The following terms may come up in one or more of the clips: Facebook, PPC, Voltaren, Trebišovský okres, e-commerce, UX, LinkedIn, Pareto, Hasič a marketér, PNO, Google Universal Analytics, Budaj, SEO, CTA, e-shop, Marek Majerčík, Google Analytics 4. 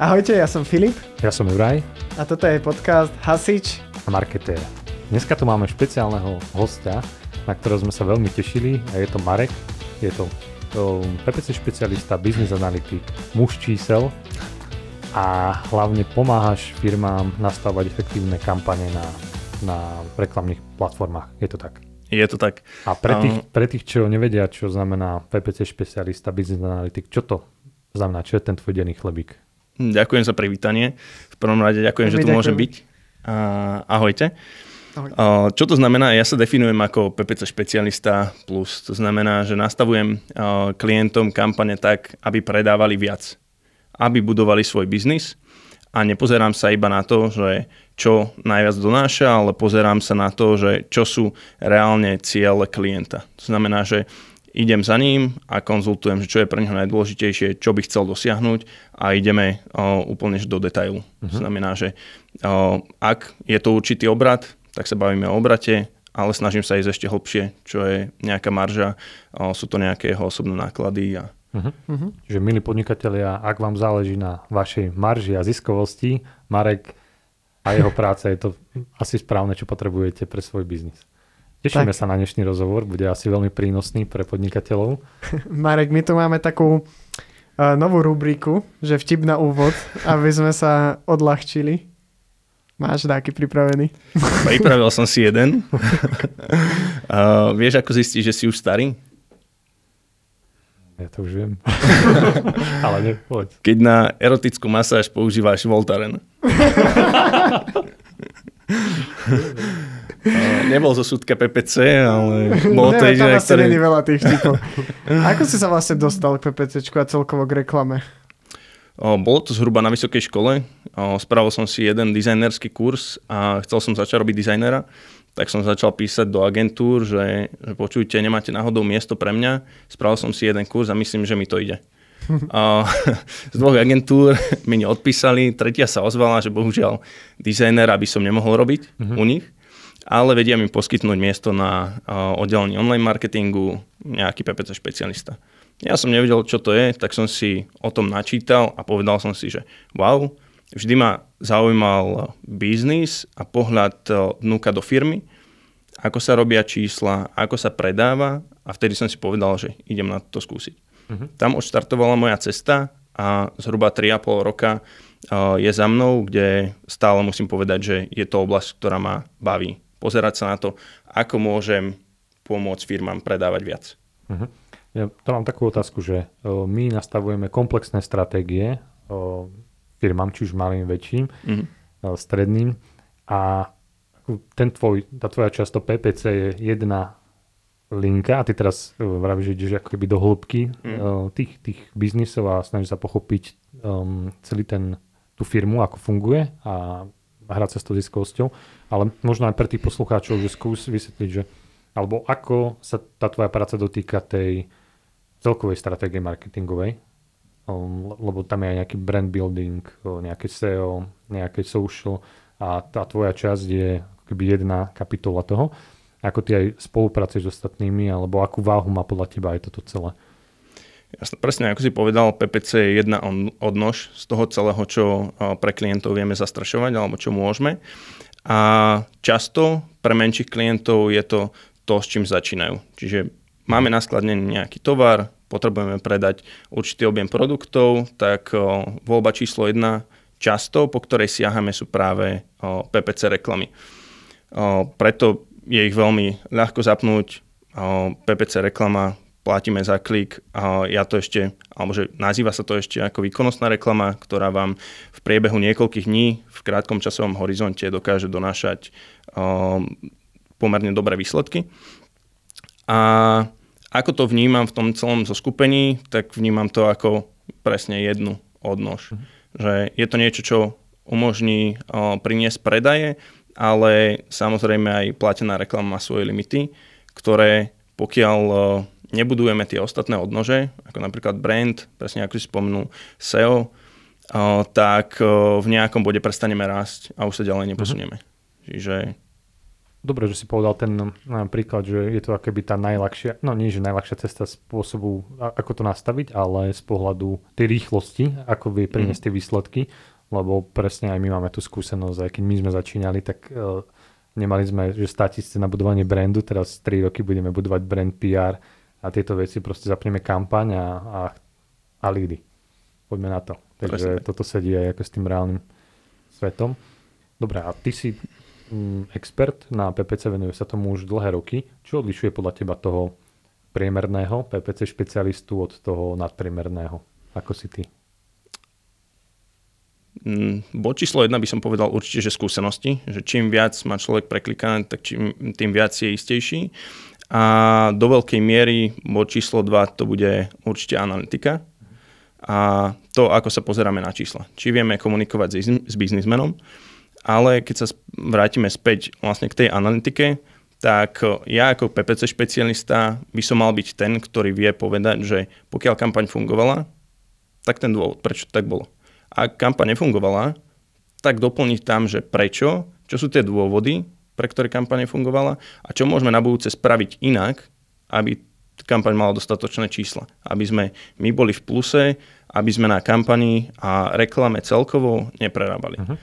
Ahojte, ja som Filip. Ja som Juraj. A toto je podcast Hasič a marketér. Dneska tu máme špeciálneho hostia, na ktorého sme sa veľmi tešili, a je to Marek. Je to PPC špecialista, business analytik, muž čísel a hlavne pomáhaš firmám nastavovať efektívne kampane na reklamných platformách. Je to tak? Je to tak. A pre tých, čo nevedia, čo znamená PPC špecialista, business analytik, čo to znamená? Čo je ten tvoj denný chlebík? Ďakujem za privítanie. V prvom rade ďakujem, že tu môžem byť. Ahojte. Ahoj. Čo to znamená? Ja sa definujem ako PPC špecialista plus. To znamená, že nastavujem klientom kampane tak, aby predávali viac. Aby budovali svoj biznis. A nepozerám sa iba na to, že čo najviac donáša, ale pozerám sa na to, že čo sú reálne ciele klienta. To znamená, že idem za ním a konzultujem, čo je pre neho najdôležitejšie, čo by chcel dosiahnuť a ideme úplne do detailu. To znamená, že ak je to určitý obrat, tak sa bavíme o obrate, ale snažím sa ísť ešte hlbšie, čo je nejaká marža, sú to nejaké jeho osobné náklady. Čiže milí podnikatelia, ak vám záleží na vašej marži a ziskovosti, Marek a jeho práca je to asi správne, čo potrebujete pre svoj biznis. Tešíme sa na dnešný rozhovor, bude asi veľmi prínosný pre podnikateľov. Marek, my tu máme takú novú rubriku, že vtip na úvod, aby sme sa odľahčili. Máš dáky pripravený? Pripravil som si jeden. Vieš, ako zistíš, že si už starý? Ja to už viem. Ale ne, poď. Keď na erotickú masáž používáš Voltaren. Nebol zo súdka PPC, ale bolo to jediné, ktoré... Neviem, tam asi nie je veľa tých typov. Ako si sa vlastne dostal k PPCčku a celkovo k reklame? Bolo to zhruba na vysokej škole. Spravil som si jeden dizajnerský kurz a chcel som začať robiť dizajnera. Tak som začal písať do agentúr, že počujte, nemáte náhodou miesto pre mňa. Spravil som si jeden kurz a myslím, že mi to ide. Z dvoch agentúr mi neodpísali, tretia sa ozvala, že bohužiaľ dizajnera by som nemohol robiť u nich. Ale vedia mi poskytnúť miesto na oddelení online marketingu, nejaký PPC špecialista. Ja som nevedel, čo to je, tak som si o tom načítal a povedal som si, že wow, vždy ma zaujímal biznis a pohľad vnúka do firmy, ako sa robia čísla, ako sa predáva a vtedy som si povedal, že idem na to skúsiť. Tam odštartovala moja cesta a zhruba 3,5 roka je za mnou, kde stále musím povedať, že je to oblasť, ktorá ma baví. Pozerať sa na to, ako môžem pomôcť firmám predávať viac. Ja to mám takú otázku, že my nastavujeme komplexné stratégie firmám, či už malým, väčším, stredným a tá tvoja časť, to PPC je jedna linka a ty teraz vravíš, že ideš ako keby do hĺbky tých biznisov a snažíš sa pochopiť celý tú firmu, ako funguje a hrať sa s tou ziskovosťou, ale možno aj pre tých poslucháčov, že skús vysvetliť, že alebo ako sa tá tvoja práca dotýka tej celkovej stratégie marketingovej, lebo tam je aj nejaký brand building, nejaké SEO, nejaké social a tá tvoja časť je akoby jedna kapitola toho, ako ty aj spolupracuješ s ostatnými, alebo akú váhu má podľa teba aj toto celé. Jasne, presne, ako si povedal, PPC je jedna odnož z toho celého, čo pre klientov vieme zastrašovať, alebo čo môžeme. A často pre menších klientov je to, s čím začínajú. Čiže máme naskladnený nejaký tovar, potrebujeme predať určitý objem produktov, tak voľba číslo 1 často, po ktorej siahame, sú práve PPC reklamy. Preto je ich veľmi ľahko zapnúť. PPC reklama, platíme za klik a nazýva sa to ešte ako výkonnostná reklama, ktorá vám v priebehu niekoľkých dní v krátkom časovom horizonte dokáže donášať pomerne dobré výsledky. A ako to vnímam v tom celom zoskupení, tak vnímam to ako presne jednu odnož. Že je to niečo, čo umožní priniesť predaje, ale samozrejme aj platená reklama má svoje limity, ktoré pokiaľ nebudujeme tie ostatné odnože, ako napríklad brand, presne ako si spomenul SEO, tak v nejakom bode prestaneme rásť a už sa ďalej neposunieme. Čiže dobre, že si povedal ten príklad, že je to akoby tá najľahšia, no nie, že najľahšia cesta spôsobu, ako to nastaviť, ale z pohľadu tej rýchlosti, ako vie priniesť tie výsledky, lebo presne aj my máme tú skúsenosť, aj keď my sme začínali, tak nemali sme, že 100 000 na budovanie brandu, teraz 3 roky budeme budovať brand PR a tieto veci, proste zapneme kampaň a lídy. Poďme na to. Takže presne. Toto sedí aj ako s tým reálnym svetom. Dobre, a ty si expert na PPC, venuje sa tomu už dlhé roky. Čo odlišuje podľa teba toho priemerného PPC špecialistu od toho nadpriemerného? Ako si ty? Bod číslo 1 by som povedal určite, že skúsenosti. Že čím viac má človek preklikané, tak tým viac je istejší. A do veľkej miery bod číslo 2 to bude určite analytika. A to, ako sa pozeráme na čísla. Či vieme komunikovať s biznismenom. Ale keď sa vrátime späť vlastne k tej analytike, tak ja ako PPC špecialista by som mal byť ten, ktorý vie povedať, že pokiaľ kampaň fungovala, tak ten dôvod, prečo tak bolo. A kampaň nefungovala, tak doplniť tam, že prečo, čo sú tie dôvody, pre ktoré kampaň nefungovala a čo môžeme na budúce spraviť inak, aby kampaň mala dostatočné čísla. Aby sme my boli v pluse, aby sme na kampani a reklame celkovo neprerábali. Uh-huh.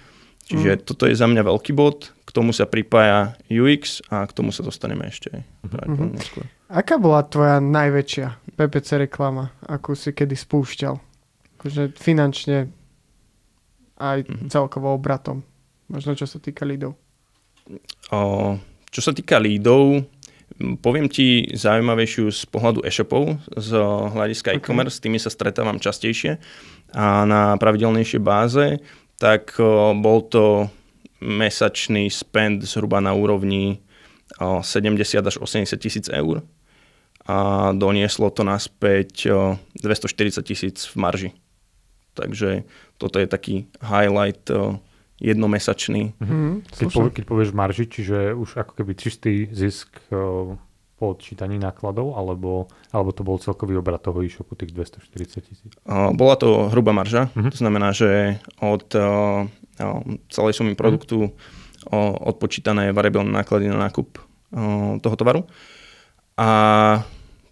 Čiže toto je za mňa veľký bod, k tomu sa pripája UX a k tomu sa dostaneme ešte. Uh-huh. Aká bola tvoja najväčšia PPC reklama, akú si kedy spúšťal? Akože finančne aj celkovo obratom. Možno čo sa týka lídov. Čo sa týka lídov, poviem ti zaujímavejšiu z pohľadu e-shopov, z hľadiska e-commerce, s tými sa stretávam častejšie a na pravidelnejšej báze, tak bol to mesačný spend zhruba na úrovni 70 až 80 000 eur a donieslo to naspäť 240 000 v marži. Takže toto je taký highlight jednomesačný. Keď povieš marži, čiže už ako keby čistý zisk po odčítaní nákladov, alebo to bol celkový obrat toho e-shopu tých 240 000? Bola to hrubá marža, to znamená, že od celej sumy produktu odpočítané variabilné náklady na nákup toho tovaru. A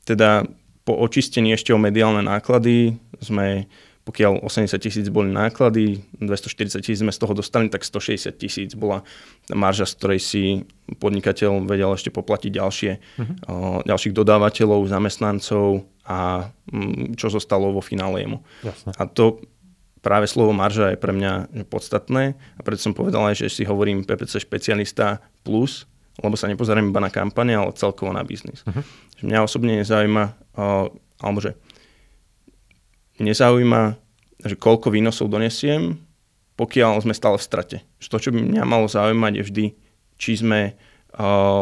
teda po očistení ešte o mediálne náklady sme... Pokiaľ 80 000 boli náklady, 240 000 sme z toho dostali, tak 160 000 bola marža, z ktorej si podnikateľ vedel ešte poplatiť ďalších dodávateľov, zamestnancov a čo zostalo vo finále jemu. Jasne. A to práve slovo marža je pre mňa podstatné a preto som povedal aj, že si hovorím PPC špecialista plus, lebo sa nepozerám iba na kampane, ale celkovo na biznis. Uh-huh. Mňa osobne nezaujíma, alebo že nezaujíma, že koľko výnosov donesiem, pokiaľ sme stále v strate. Že to, čo by mňa malo zaujímať, je vždy, či sme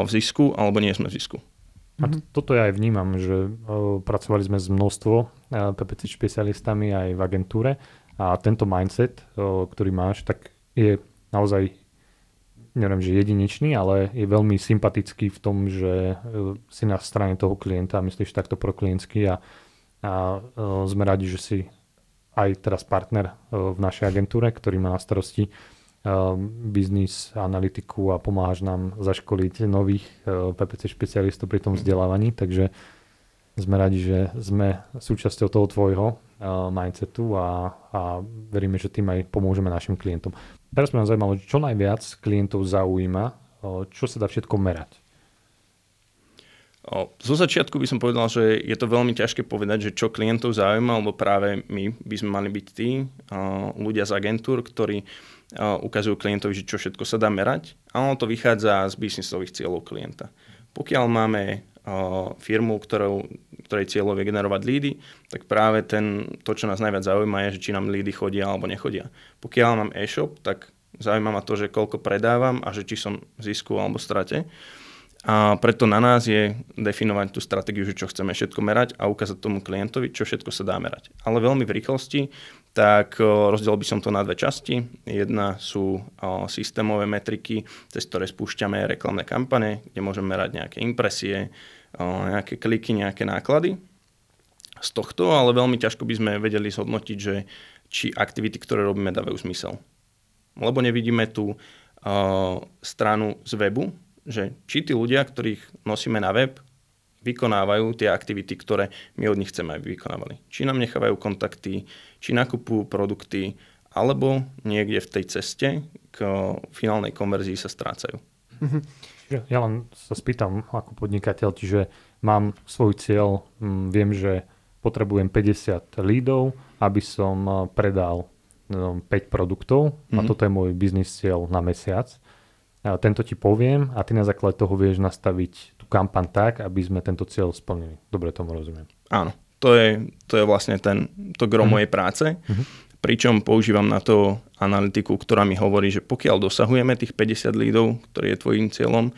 v zisku, alebo nie sme v zisku. A toto ja aj vnímam, že pracovali sme s množstvo PPC špecialistami aj v agentúre a tento mindset, ktorý máš, tak je naozaj, neviem, že jedinečný, ale je veľmi sympatický v tom, že si na strane toho klienta, myslíš takto pro klientsky a sme radi, že si aj teraz partner v našej agentúre, ktorý má na starosti biznis, analytiku a pomáhaš nám zaškoliť nových PPC špecialistov pri tom vzdelávaní, takže sme radi, že sme súčasťou toho tvojho mindsetu a veríme, že tým aj pomôžeme našim klientom. Teraz by nás zaujímalo, čo najviac klientov zaujíma, čo sa dá všetko merať. Zo začiatku by som povedal, že je to veľmi ťažké povedať, že čo klientov zaujíma, lebo práve my by sme mali byť tí ľudia z agentúr, ktorí ukazujú klientovi, že čo všetko sa dá merať, a ono to vychádza z biznisových cieľov klienta. Pokiaľ máme firmu, ktorej cieľov je generovať lídy, tak práve to, čo nás najviac zaujíma, je, že či nám lídy chodia alebo nechodia. Pokiaľ mám e-shop, tak zaujíma ma to, že koľko predávam a že či som v zisku alebo v strate. A preto na nás je definovať tú stratégiu, že čo chceme všetko merať a ukázať tomu klientovi, čo všetko sa dá merať. Ale veľmi v rýchlosti, tak rozdielal by som to na dve časti. Jedna sú systémové metriky, cez ktoré spúšťame reklamné kampane, kde môžeme merať nejaké impresie, nejaké kliky, nejaké náklady. Z tohto ale veľmi ťažko by sme vedeli zhodnotiť, že či aktivity, ktoré robíme, dávajú zmysel. Lebo nevidíme tú stranu z webu, že či tí ľudia, ktorých nosíme na web, vykonávajú tie aktivity, ktoré my od nich chceme, aby vykonávali. Či nám nechávajú kontakty, či nakupujú produkty, alebo niekde v tej ceste k finálnej konverzii sa strácajú. Ja len sa spýtam ako podnikateľ, čiže mám svoj cieľ, viem, že potrebujem 50 lídov, aby som predal 5 produktov a toto je môj biznis cieľ na mesiac. A tento ti poviem a ty na základe toho vieš nastaviť tú kampaň tak, aby sme tento cieľ splnili. Dobre, tomu rozumiem. Áno, to je vlastne to gro mojej práce, pričom používam na to analytiku, ktorá mi hovorí, že pokiaľ dosahujeme tých 50 lídov, ktorý je tvojím cieľom,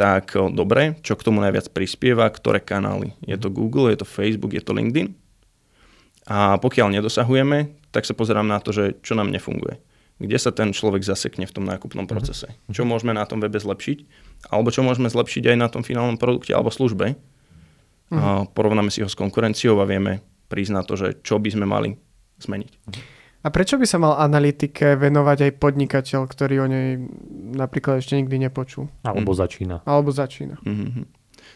tak dobre, čo k tomu najviac prispieva, ktoré kanály. Je to Google, je to Facebook, je to LinkedIn. A pokiaľ nedosahujeme, tak sa pozerám na to, že čo nám nefunguje. Kde sa ten človek zasekne v tom nákupnom procese. Čo môžeme na tom webe zlepšiť, alebo čo môžeme zlepšiť aj na tom finálnom produkte alebo službe. Porovnáme si ho s konkurenciou a vieme prísť na to, že čo by sme mali zmeniť. A prečo by sa mal analytike venovať aj podnikateľ, ktorý o nej napríklad ešte nikdy nepočul? Alebo začína.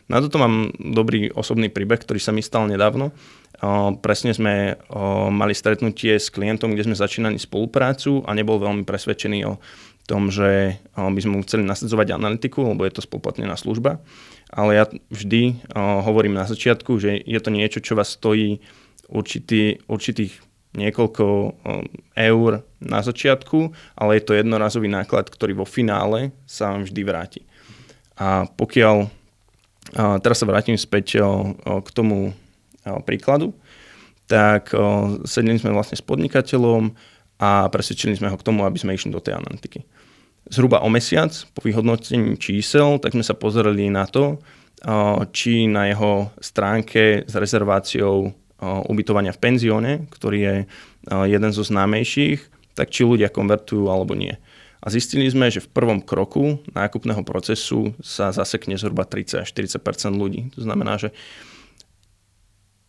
Na toto mám dobrý osobný príbeh, ktorý sa mi stal nedávno. Presne sme mali stretnutie s klientom, kde sme začínali spoluprácu a nebol veľmi presvedčený o tom, že by sme mu chceli nasadzovať analytiku, lebo je to spoplatnená služba. Ale ja vždy hovorím na začiatku, že je to niečo, čo vás stojí určitých niekoľko eur na začiatku, ale je to jednorazový náklad, ktorý vo finále sa vám vždy vráti. A pokiaľ teraz sa vrátim späť k tomu príkladu, tak sedeli sme vlastne s podnikateľom a presvedčili sme ho k tomu, aby sme išli do tej analytiky. Zhruba o mesiac po vyhodnotení čísel, tak sme sa pozreli na to, či na jeho stránke s rezerváciou ubytovania v penzióne, ktorý je jeden zo známejších, tak či ľudia konvertujú alebo nie. A zistili sme, že v prvom kroku nákupného procesu sa zasekne zhruba 30-40% ľudí. To znamená, že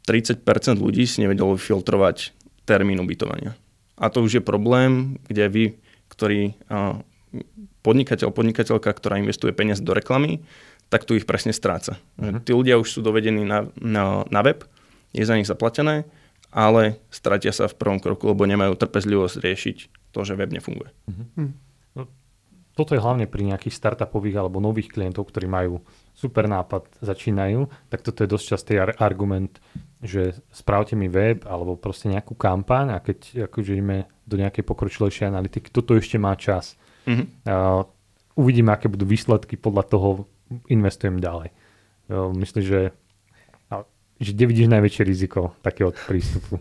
30% ľudí si nevedelo vyfiltrovať termín ubytovania. A to už je problém, kde vy, ktorý podnikateľ, podnikateľka, ktorá investuje peniaze do reklamy, tak tu ich presne stráca. Tí ľudia už sú dovedení na web, je za nich zaplatené, ale stratia sa v prvom kroku, lebo nemajú trpezlivosť riešiť to, že web nefunguje. Toto je hlavne pri nejakých startupových alebo nových klientov, ktorí majú super nápad, začínajú, tak toto je dosť častý argument, že spravte mi web alebo proste nejakú kampaň a keď akože ideme do nejakej pokročilejšej analytiky, toto ešte má čas. Uvidíme, aké budú výsledky, podľa toho investujem ďalej. Myslím, že kde vidíš najväčšie riziko takého prístupu?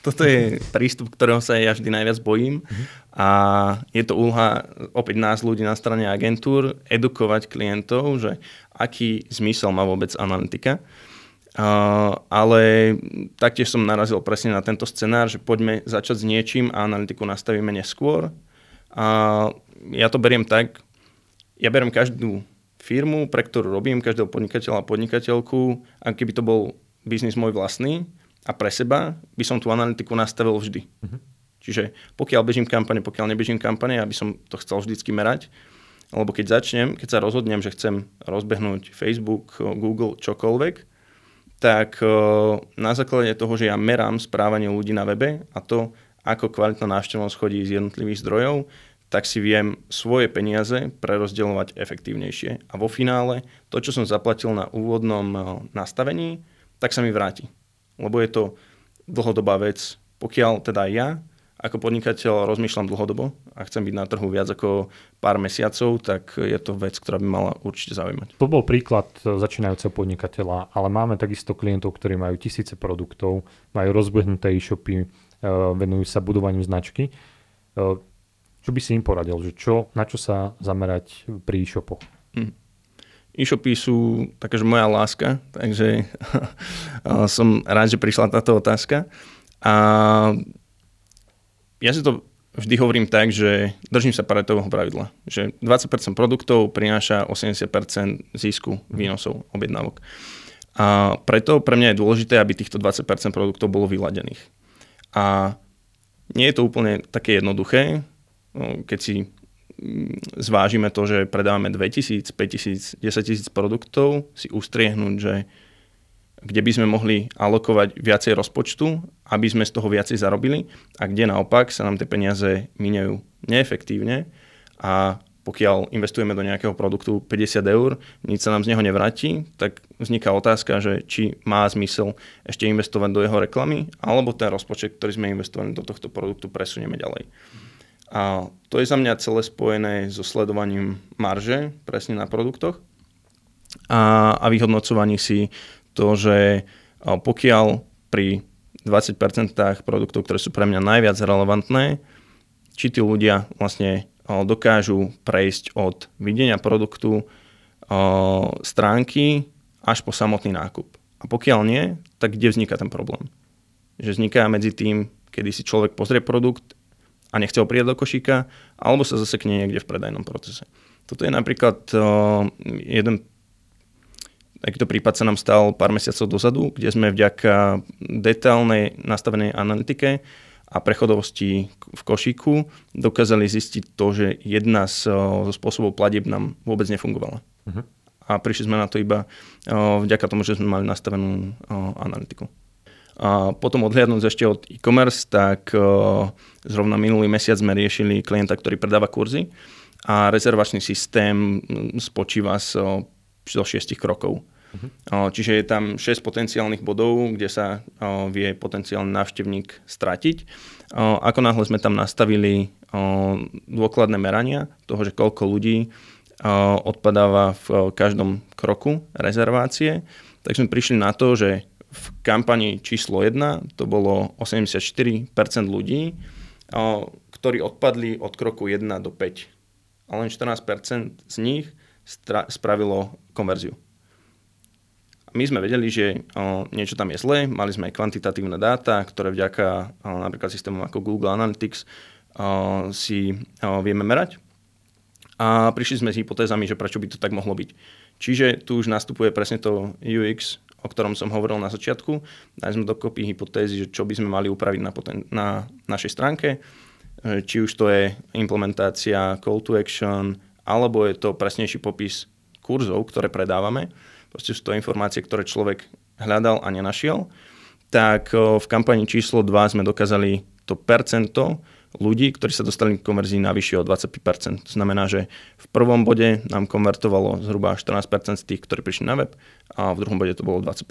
Toto je prístup, ktorého sa ja vždy najviac bojím a je to úloha opäť nás ľudí na strane agentúr edukovať klientov, že aký zmysel má vôbec analytika. Ale taktiež som narazil presne na tento scenár, že poďme začať s niečím a analytiku nastavíme neskôr. Ja to beriem tak, ja beriem každú firmu, pre ktorú robím, každého podnikateľa a podnikateľku, a keby to bol biznis môj vlastný, a pre seba by som tú analytiku nastavil vždy. Čiže pokiaľ bežím kampane, pokiaľ nebežím kampane, ja by som to chcel vždycky merať. Lebo keď sa rozhodnem, že chcem rozbehnúť Facebook, Google, čokoľvek, tak na základe toho, že ja merám správanie ľudí na webe a to, ako kvalitná návštevnosť chodí z jednotlivých zdrojov, tak si viem svoje peniaze prerozdeľovať efektívnejšie. A vo finále to, čo som zaplatil na úvodnom nastavení, tak sa mi vráti. Lebo je to dlhodobá vec. Pokiaľ teda ja ako podnikateľ rozmýšľam dlhodobo a chcem byť na trhu viac ako pár mesiacov, tak je to vec, ktorá by mala určite zaujímať. To bol príklad začínajúceho podnikateľa, ale máme takisto klientov, ktorí majú tisíce produktov, majú rozbehnuté e-shopy, venujú sa budovaniu značky. Čo by si im poradil? Že na čo sa zamerať pri e-shopoch? E-shopy sú takáže moja láska, takže som rád, že prišla táto otázka. A ja si to vždy hovorím tak, že držím sa Paretovho pravidla, že 20% produktov prináša 80% zisku, výnosov, objednávok. A preto pre mňa je dôležité, aby týchto 20% produktov bolo vyladených. A nie je to úplne také jednoduché, keď si zvážime to, že predávame 2000, 5000, 10 000 produktov, si ustriehnúť, že kde by sme mohli alokovať viacej rozpočtu, aby sme z toho viacej zarobili a kde naopak sa nám tie peniaze míňajú neefektívne a pokiaľ investujeme do nejakého produktu 50 eur, nič sa nám z neho nevráti, tak vzniká otázka, že či má zmysel ešte investovať do jeho reklamy, alebo ten rozpočet, ktorý sme investovali do tohto produktu, presunieme ďalej. A to je za mňa celé spojené so sledovaním marže, presne na produktoch a vyhodnocovaní si to, že pokiaľ pri 20% produktov, ktoré sú pre mňa najviac relevantné, či tí ľudia vlastne dokážu prejsť od videnia produktu, stránky až po samotný nákup. A pokiaľ nie, tak kde vzniká ten problém? Že vzniká medzi tým, kedy si človek pozrie produkt a nechce ho prijať do košíka, alebo sa zasekne niekde v predajnom procese. Toto je napríklad jeden takýto prípad sa nám stal pár mesiacov dozadu, kde sme vďaka detailnej nastavenej analytike a prechodovosti v košíku dokázali zistiť to, že jedna z spôsobov platieb nám vôbec nefungovala. Uh-huh. A prišli sme na to iba vďaka tomu, že sme mali nastavenú analytiku. A potom odhliadnúť ešte od e-commerce, tak zrovna minulý mesiac sme riešili klienta, ktorý predáva kurzy a rezervačný systém spočíva zo 6 krokov. Čiže je tam 6 potenciálnych bodov, kde sa vie potenciálny návštevník stratiť. Ako náhle sme tam nastavili dôkladné merania toho, že koľko ľudí odpadáva v každom kroku rezervácie, tak sme prišli na to, že v kampani číslo 1 to bolo 84% ľudí, ktorí odpadli od kroku 1 do 5. A len 14% z nich spravilo konverziu. My sme vedeli, že niečo tam je zlé, mali sme aj kvantitatívne dáta, ktoré vďaka napríklad systémom ako Google Analytics si vieme merať. A prišli sme s hypotézami, že prečo by to tak mohlo byť. Čiže tu už nastupuje presne to UX, o ktorom som hovoril na začiatku. Dali sme dokopy hypotézy, že čo by sme mali upraviť na našej stránke. Či už to je implementácia call to action, alebo je to presnejší popis kurzov, ktoré predávame. Proste sú to informácie, ktoré človek hľadal a nenašiel, tak v kampani číslo 2 sme dokázali to percento ľudí, ktorí sa dostali k konverzii navyššie o 25%. To znamená, že v prvom bode nám konvertovalo zhruba 14% z tých, ktorí prišli na web a v druhom bode to bolo 20%.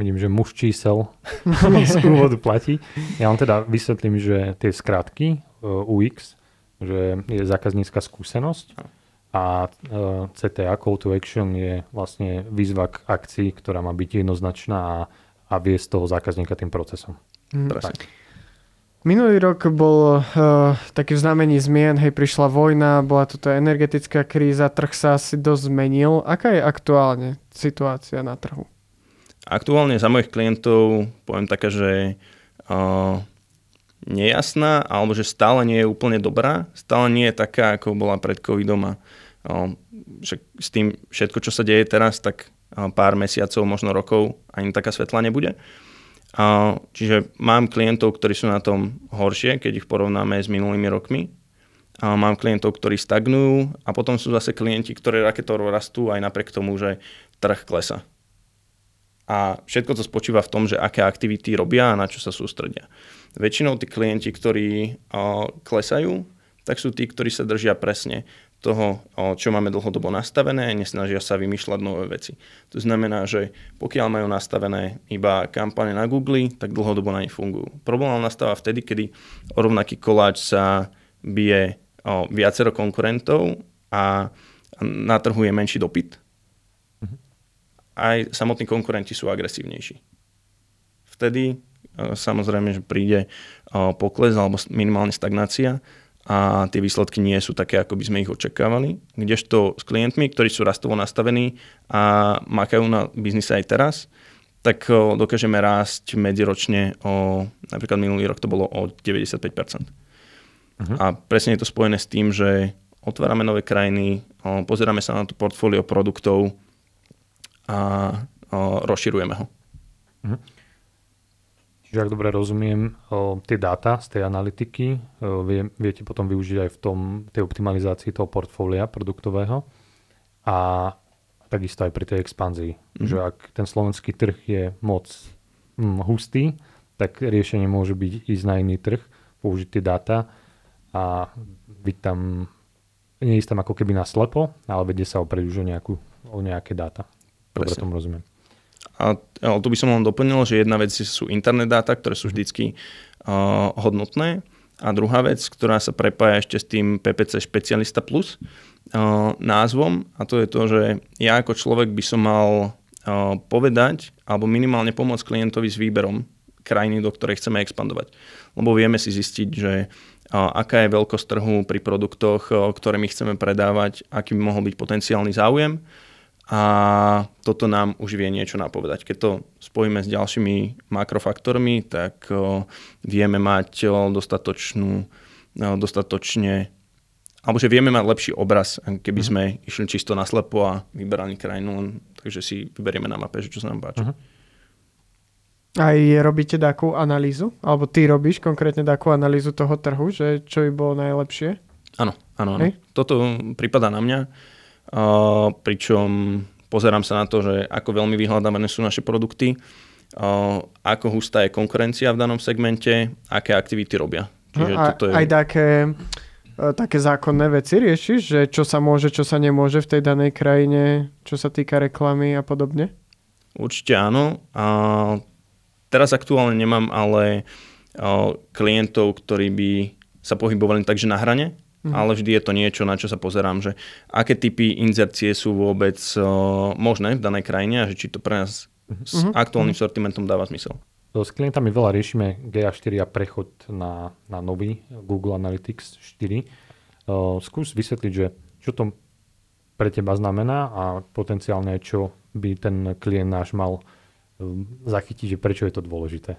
Vidím, že muž čísel z úvodu platí. Ja vám teda vysvetlím, že tie skratky UX, že je zákaznícka skúsenosť. A CTA, Call to Action, je vlastne výzva k akcii, ktorá má byť jednoznačná a viesť toho zákazníka tým procesom. Tak. Minulý rok bol taký v znamení zmien, hej, prišla vojna, bola tuto energetická kríza, trh sa asi dosť zmenil. Aká je aktuálne situácia na trhu? Aktuálne za mojich klientov poviem taká, že nejasná, alebo že stále nie je úplne dobrá, stále nie je taká, ako bola pred covidom. Však s tým všetko, čo sa deje teraz, tak pár mesiacov, možno rokov ani taká svetla nebude. Čiže mám klientov, ktorí sú na tom horšie, keď ich porovnáme s minulými rokmi. Mám klientov, ktorí stagnujú a potom sú zase klienti, ktorí raketovo rastú aj napriek tomu, že trh klesa. A všetko to spočíva v tom, že aké aktivity robia a na čo sa sústredia. Väčšinou tí klienti, ktorí klesajú, tak sú tí, ktorí sa držia presne toho, čo máme dlhodobo nastavené, nesnažia sa vymýšľať nové veci. To znamená, že pokiaľ majú nastavené iba kampane na Google, tak dlhodobo na nich fungujú. Problém nastáva vtedy, kedy o rovnaký koláč sa bije viacero konkurentov a na trhu je menší dopyt. Aj samotní konkurenti sú agresívnejší. Vtedy samozrejme, že príde pokles alebo minimálne stagnácia a tie výsledky nie sú také, ako by sme ich očakávali. Kdežto s klientmi, ktorí sú rastovo nastavení a makajú na biznise aj teraz, tak dokážeme rásť medziročne o, napríklad minulý rok to bolo o 95%. Uh-huh. A presne je to spojené s tým, že otvárame nové krajiny, pozeráme sa na to portfólio produktov, a rozširujeme ho. Mhm. Čiže ak dobre rozumiem, tie dáta z tej analytiky viete potom využiť aj v tom, tej optimalizácii toho portfólia produktového a takisto aj pri tej expanzii. Mm-hmm. Že ak ten slovenský trh je moc hustý, tak riešenie môže byť ísť na iný trh, použiť tie dáta a byť tam, nie ísť tam ako keby na slepo, ale vedie sa oprieť už o nejaké dáta. Dobre tomu rozumiem. A tu by som len doplnil, že jedna vec sú internet dáta, ktoré sú vždycky hodnotné. A druhá vec, ktorá sa prepája ešte s tým PPC Špecialista Plus názvom, a to je to, že ja ako človek by som mal povedať alebo minimálne pomôcť klientovi s výberom krajiny, do ktorej chceme expandovať. Lebo vieme si zistiť, že aká je veľkosť trhu pri produktoch, ktoré my chceme predávať, aký by mohol byť potenciálny záujem. A toto nám už vie niečo napovedať. Keď to spojíme s ďalšími makrofaktormi, tak vieme mať dostatočne, alebo že vieme mať lepší obraz, keby sme išli čisto naslepo a vyberali krajinu, takže si vyberieme na mape, čo sa nám páči. Aj robíte takú analýzu? Alebo ty robíš konkrétne takú analýzu toho trhu, že čo by bolo najlepšie? Áno. Toto prípada na mňa. Pričom pozerám sa na to, že ako veľmi vyhľadávané sú naše produkty, ako hustá je konkurencia v danom segmente, aké aktivity robia. Čiže toto je... Aj také zákonné veci riešiš, že čo sa môže, čo sa nemôže v tej danej krajine, čo sa týka reklamy a podobne? Určite áno. Teraz aktuálne nemám ale klientov, ktorí by sa pohybovali takže na hrane, ale vždy je to niečo, na čo sa pozerám, že aké typy inzercie sú vôbec možné v danej krajine a že či to pre nás s aktuálnym sortimentom dáva zmysel. S klientami veľa riešime GA4 a prechod na nový Google Analytics 4. Skús vysvetliť, že čo to pre teba znamená a potenciálne čo by ten klient náš mal zachytiť, že prečo je to dôležité.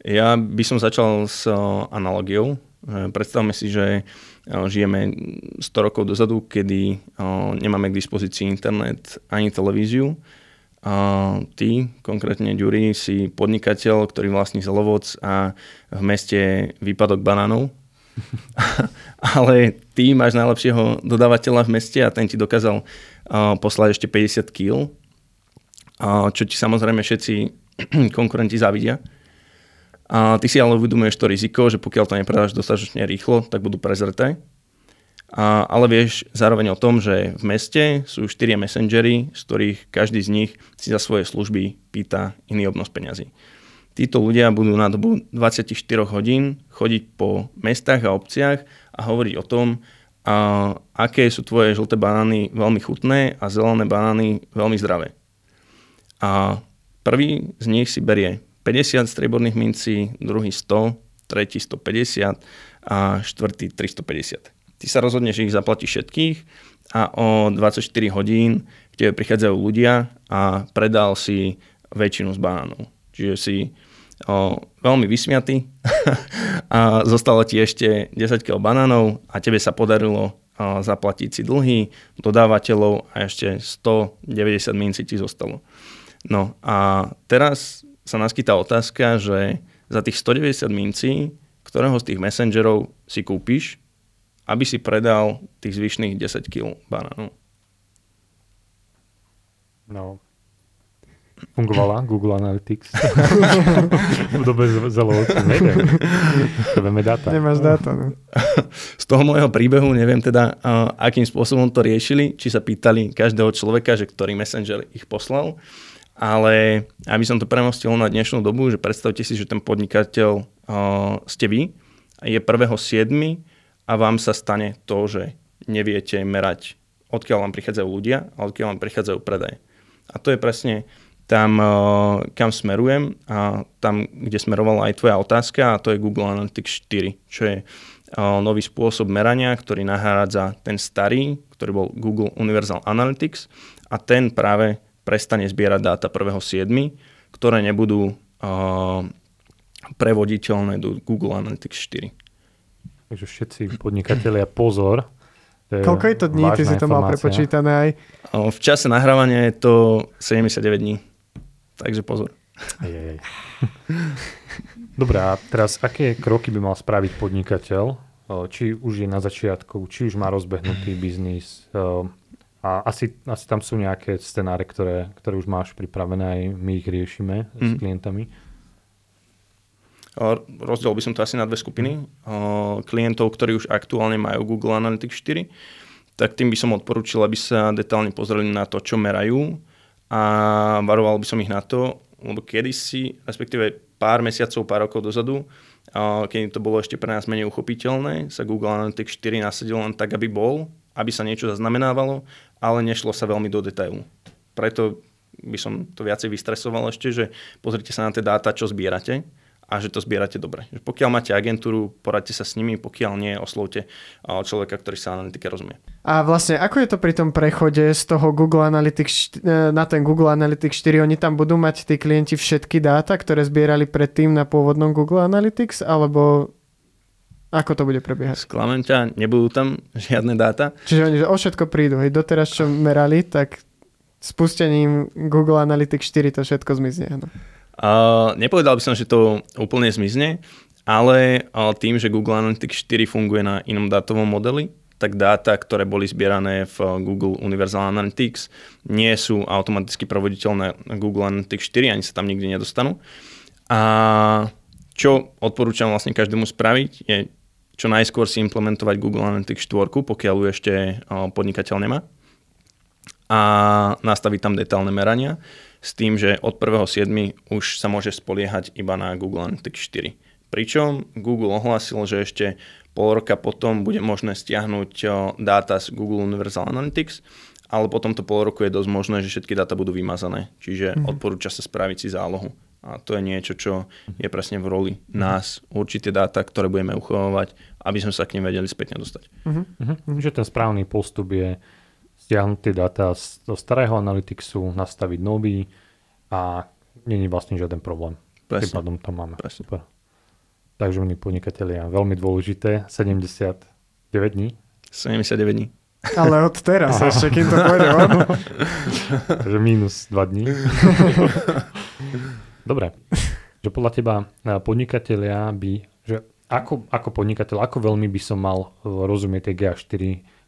Ja by som začal s analogiou. Predstavme si, že žijeme 100 rokov dozadu, kedy nemáme k dispozícii internet ani televíziu. Ty, konkrétne Ďuri, si podnikateľ, ktorý vlastní zelovoc a v meste výpadok banánov. Ale ty máš najlepšieho dodávateľa v meste a ten ti dokázal poslať ešte 50 kg, čo ti samozrejme všetci konkurenti závidia. A ty si ale uvedomuješ to riziko, že pokiaľ to nepredáš dostatočne rýchlo, tak budú prezreté. Ale vieš zároveň o tom, že v meste sú 4 messengery, z ktorých každý z nich si za svoje služby pýta iný obnos peňazí. Títo ľudia budú na dobu 24 hodín chodiť po mestách a obciach a hovoriť o tom, aké sú tvoje žlté banány veľmi chutné a zelené banány veľmi zdravé. A prvý z nich si berie 50 strieborných mincí, druhý 100, tretí 150 a štvrtý 350. Ty sa rozhodneš, že ich zaplatíš všetkých a o 24 hodín k tebe prichádzajú ľudia a predal si väčšinu z banánov. Čiže si veľmi vysmiatý a zostalo ti ešte 10 kg banánov a tebe sa podarilo zaplatiť si dlhy dodávateľov a ešte 190 mincí ti zostalo. No a teraz sa naskytá otázka, že za tých 190 mincí, ktorého z tých messengerov si kúpiš, aby si predal tých zvyšných 10 kg banánov. No. Fungovala Google Analytics. V dobe zelovočí neviem. Nebeme dáta. Nemáš dáta. No. Z toho môjho príbehu neviem teda, akým spôsobom to riešili, či sa pýtali každého človeka, že ktorý messenger ich poslal. Ale aby som to premostil na dnešnú dobu, že predstavte si, že ten podnikateľ ste vy, je 1.7. a vám sa stane to, že neviete merať, odkiaľ vám prichádzajú ľudia a odkiaľ vám prichádzajú predaje. A to je presne tam, kam smerujem a tam, kde smerovala aj tvoja otázka, a to je Google Analytics 4, čo je nový spôsob merania, ktorý nahrádza ten starý, ktorý bol Google Universal Analytics, a ten práve prestane zbierať dáta 1.7., ktoré nebudú prevoditeľné do Google Analytics 4. Takže všetci podnikatelia, pozor. Koľko je to dní? Ty si to mal prepočítané aj? V čase nahrávania je to 79 dní. Takže pozor. Dobre, a teraz aké kroky by mal spraviť podnikateľ? Či už je na začiatku, či už má rozbehnutý biznis? A asi tam sú nejaké scenáre, ktoré už máš pripravené, aj my ich riešime s klientami. Rozdiel by som to asi na dve skupiny. Klientov, ktorí už aktuálne majú Google Analytics 4, tak tým by som odporučil, aby sa detálne pozreli na to, čo merajú, a varoval by som ich na to, lebo kedysi, respektíve pár mesiacov, pár rokov dozadu, keď to bolo ešte pre nás menej uchopiteľné, sa Google Analytics 4 nasadil len tak, aby bol, aby sa niečo zaznamenávalo, ale nešlo sa veľmi do detailu. Preto by som to viacej vystresoval ešte, že pozrite sa na tie dáta, čo zbierate, a že to zbierate dobre. Pokiaľ máte agentúru, poradte sa s nimi, pokiaľ nie, oslovte človeka, ktorý sa analytike rozumie. A vlastne, ako je to pri tom prechode z toho Google Analytics na ten Google Analytics 4? Oni tam budú mať tí klienti všetky dáta, ktoré zbierali predtým na pôvodnom Google Analytics, alebo ako to bude prebiehať? Sklamem ťa, nebudú tam žiadne dáta. Čiže oni o všetko prídu. Hej, doteraz, čo merali, tak spustením Google Analytics 4 to všetko zmizne. No. Nepovedal by som, že to úplne zmizne, ale tým, že Google Analytics 4 funguje na inom dátovom modeli, tak dáta, ktoré boli zbierané v Google Universal Analytics, nie sú automaticky provoditeľné na Google Analytics 4, ani sa tam nikdy nedostanú. A čo odporúčam vlastne každému spraviť, je čo najskôr si implementovať Google Analytics 4, pokiaľ ju ešte podnikateľ nemá, a nastaviť tam detailné merania s tým, že od 1.7. už sa môže spoliehať iba na Google Analytics 4. Pričom Google ohlásil, že ešte pol roka potom bude možné stiahnuť dáta z Google Universal Analytics, ale po tomto pol roku je dosť možné, že všetky dáta budú vymazané. Čiže odporúča sa spraviť si zálohu. A to je niečo, čo je presne v roli nás, určité dáta, ktoré budeme uchovávať, aby sme sa k nim vedeli spätne dostať. Že ten správny postup je stiahnuť tie dáta zo starého Analyticsu, nastaviť nový, a nie je vlastne žiaden problém. Presne. Tým pádom to máme. Presne. Super. Takže my podnikatelia, veľmi dôležité, 79 dní. 79 dní. Ale od teraz, ešte kým to pôjde on. Takže minus 2 dní. Dobre. Že podľa teba podnikatelia by, že ako podnikateľ, ako veľmi by som mal rozumieť tej GA4,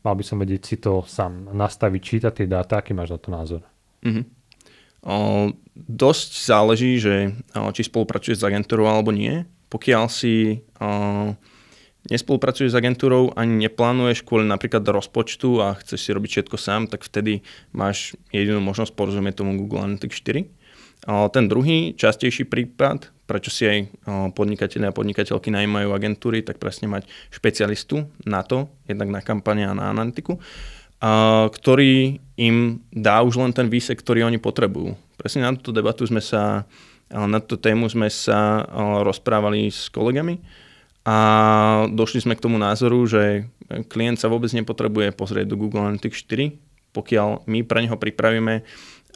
mal by som vedieť si to sám nastaviť, čítať tie dáta, aký máš na to názor? Dosť záleží, že či spolupracuješ s agentúrou alebo nie. Pokiaľ si nespolupracuješ s agentúrou ani neplánuješ kvôli napríklad rozpočtu a chceš si robiť všetko sám, tak vtedy máš jedinú možnosť porozumieť tomu Google Analytics 4. Ten druhý, častejší prípad, prečo si aj podnikatelia a podnikateľky najímajú agentúry, tak presne mať špecialistu na to, jednak na kampane a na analytiku, ktorý im dá už len ten výsek, ktorý oni potrebujú. Presne na túto debatu na túto tému sme sa rozprávali s kolegami a došli sme k tomu názoru, že klient sa vôbec nepotrebuje pozrieť do Google Analytics 4, pokiaľ my pre neho pripravíme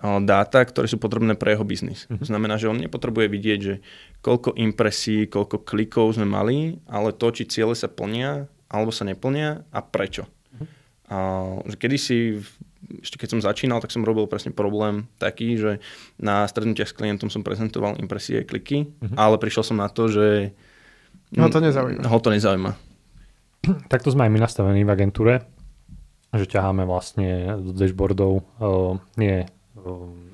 dáta, ktoré sú potrebné pre jeho biznis. To znamená, že on nepotrebuje vidieť, že koľko impresí, koľko klikov sme mali, ale to, či ciele sa plnia, alebo sa neplnia a prečo. Kedysi, ešte keď som začínal, tak som robil presne problém taký, že na stretnutiach s klientom som prezentoval impresie, kliky, ale prišiel som na to, že ho to nezaujíma. Takto sme aj my nastavení v agentúre, že ťaháme vlastne z dashboardov nie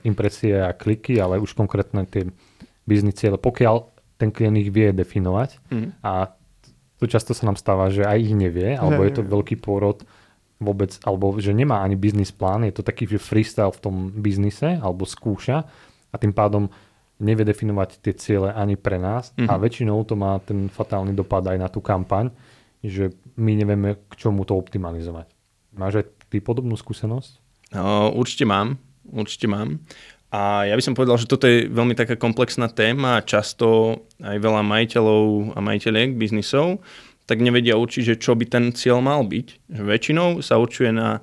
impresie a kliky, ale už konkrétne tie biznis ciele, pokiaľ ten klient ich vie definovať. A to často sa nám stáva, že aj ich nevie, alebo je to veľký pôrod vôbec, alebo že nemá ani biznis plán, je to taký, že freestyle v tom biznise, alebo skúša, a tým pádom nevie definovať tie ciele ani pre nás. A väčšinou to má ten fatálny dopad aj na tú kampaň, že my nevieme, k čomu to optimalizovať. Máš aj ty podobnú skúsenosť? Určite mám. A ja by som povedal, že toto je veľmi taká komplexná téma a často aj veľa majiteľov a majiteľiek biznisov tak nevedia určiť, že čo by ten cieľ mal byť. Väčšinou sa určuje na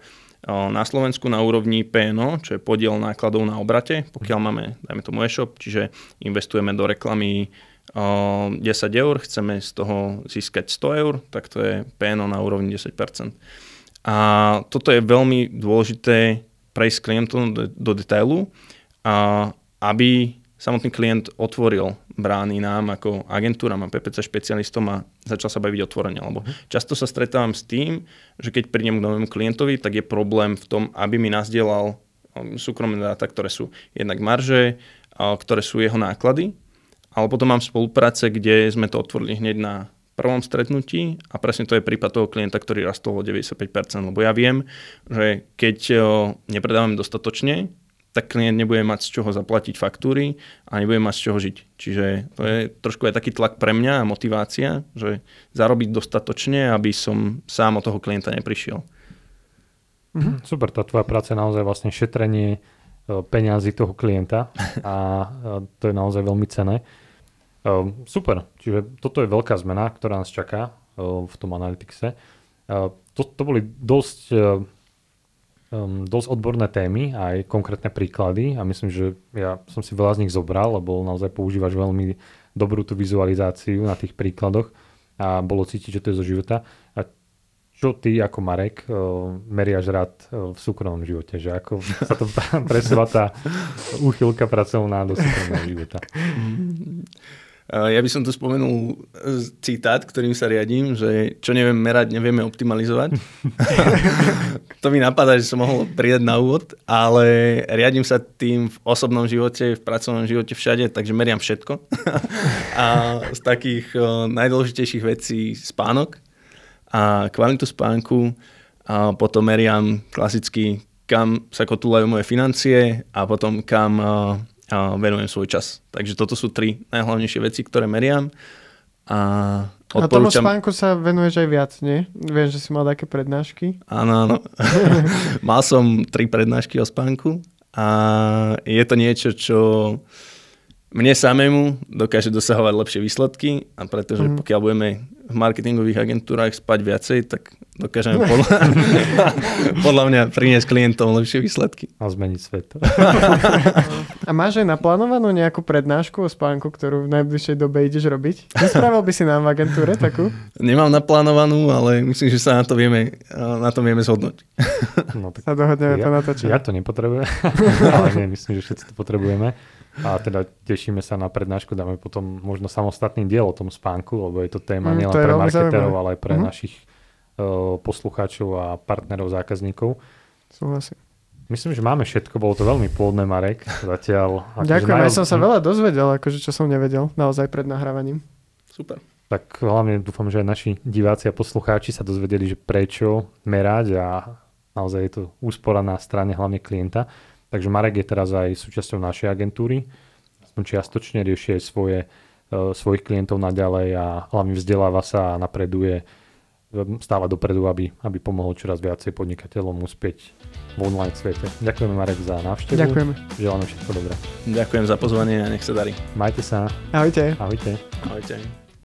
Slovensku na úrovni PNO, čo je podiel nákladov na obrate. Pokiaľ máme, dajme tomu e-shop, čiže investujeme do reklamy 10 €, chceme z toho získať 100 €, tak to je PNO na úrovni 10%. A toto je veľmi dôležité prejsť klientom do detailu, aby samotný klient otvoril brány nám ako agentúram a PPC špecialistom a začal sa baviť otvorene. Lebo často sa stretávam s tým, že keď prídem k novému klientovi, tak je problém v tom, aby mi nazdielal súkromné dáta, ktoré sú jednak marže, ktoré sú jeho náklady. Ale potom mám spolupráce, kde sme to otvorili hneď na prvom stretnutí a presne to je prípad toho klienta, ktorý rastol o 95%, lebo ja viem, že keď nepredávam dostatočne, tak klient nebude mať z čoho zaplatiť faktúry a nebude mať z čoho žiť. Čiže to je trošku aj taký tlak pre mňa a motivácia, že zarobiť dostatočne, aby som sám od toho klienta neprišiel. Mhm. Super, tá tvoja práca je naozaj vlastne šetrenie peňazí toho klienta a to je naozaj veľmi cenné. Super, čiže toto je veľká zmena, ktorá nás čaká v tom analytikse. To boli dosť odborné témy a aj konkrétne príklady a myslím, že ja som si veľa z nich zobral, lebo naozaj používaš veľmi dobrú tú vizualizáciu na tých príkladoch a bolo cítiť, že to je zo života. A čo ty ako Marek meriaš rád v súkromnom živote? Že ako sa to presúva tá úchylka pracovná do súkromného života? Ja by som tu spomenul citát, ktorým sa riadím, že čo neviem merať, nevieme optimalizovať. To mi napadá, že som mohol pridať na úvod, ale riadím sa tým v osobnom živote, v pracovnom živote, všade, takže meriam všetko. A z takých najdôležitejších vecí spánok a kvalitu spánku, a potom meriam klasicky, kam sa kotúľajú moje financie a potom kam venujem svoj čas. Takže toto sú tri najhlavnejšie veci, ktoré meriam. A tomu spánku sa venuješ aj viac, nie? Viem, že si mal také prednášky. Áno. Mal som 3 prednášky o spánku a je to niečo, čo mne samému dokáže dosahovať lepšie výsledky a pretože pokiaľ budeme v marketingových agentúrách spať viacej, tak dokážeme podľa mňa priniesť klientom lepšie výsledky. A zmeniť svet. A máš aj naplánovanú nejakú prednášku o spánku, ktorú v najbližšej dobe ideš robiť? Nespravil by si nám v agentúre takú? Nemám naplánovanú, ale myslím, že sa na to vieme zhodnúť. No, tak sa dohodneme to natočiť. Ja to nepotrebujem, ale myslím, že všetci to potrebujeme. A teda tešíme sa na prednášku, dáme potom možno samostatný diel o tom spánku, lebo je to téma nielen pre marketerov, ale aj pre našich poslucháčov a partnerov, zákazníkov. Súhlasím. Myslím, že máme všetko, bolo to veľmi plodné, Marek, zatiaľ. Ďakujem, ja som sa veľa dozvedel, akože čo som nevedel, naozaj pred nahrávaním. Super. Tak hlavne dúfam, že aj naši diváci a poslucháči sa dozvedeli, že prečo merať a naozaj je to úspora na strane hlavne klienta. Takže Marek je teraz aj súčasťou našej agentúry. Čiastočne rieši aj svojich klientov naďalej a hlavne vzdeláva sa a napreduje, stáva dopredu, aby pomohol čoraz viacej podnikateľom uspieť v online svete. Ďakujeme, Marek, za návštevu. Ďakujeme. Želáme všetko dobré. Ďakujem za pozvanie a nech sa darí. Majte sa. Ahojte. Ahojte.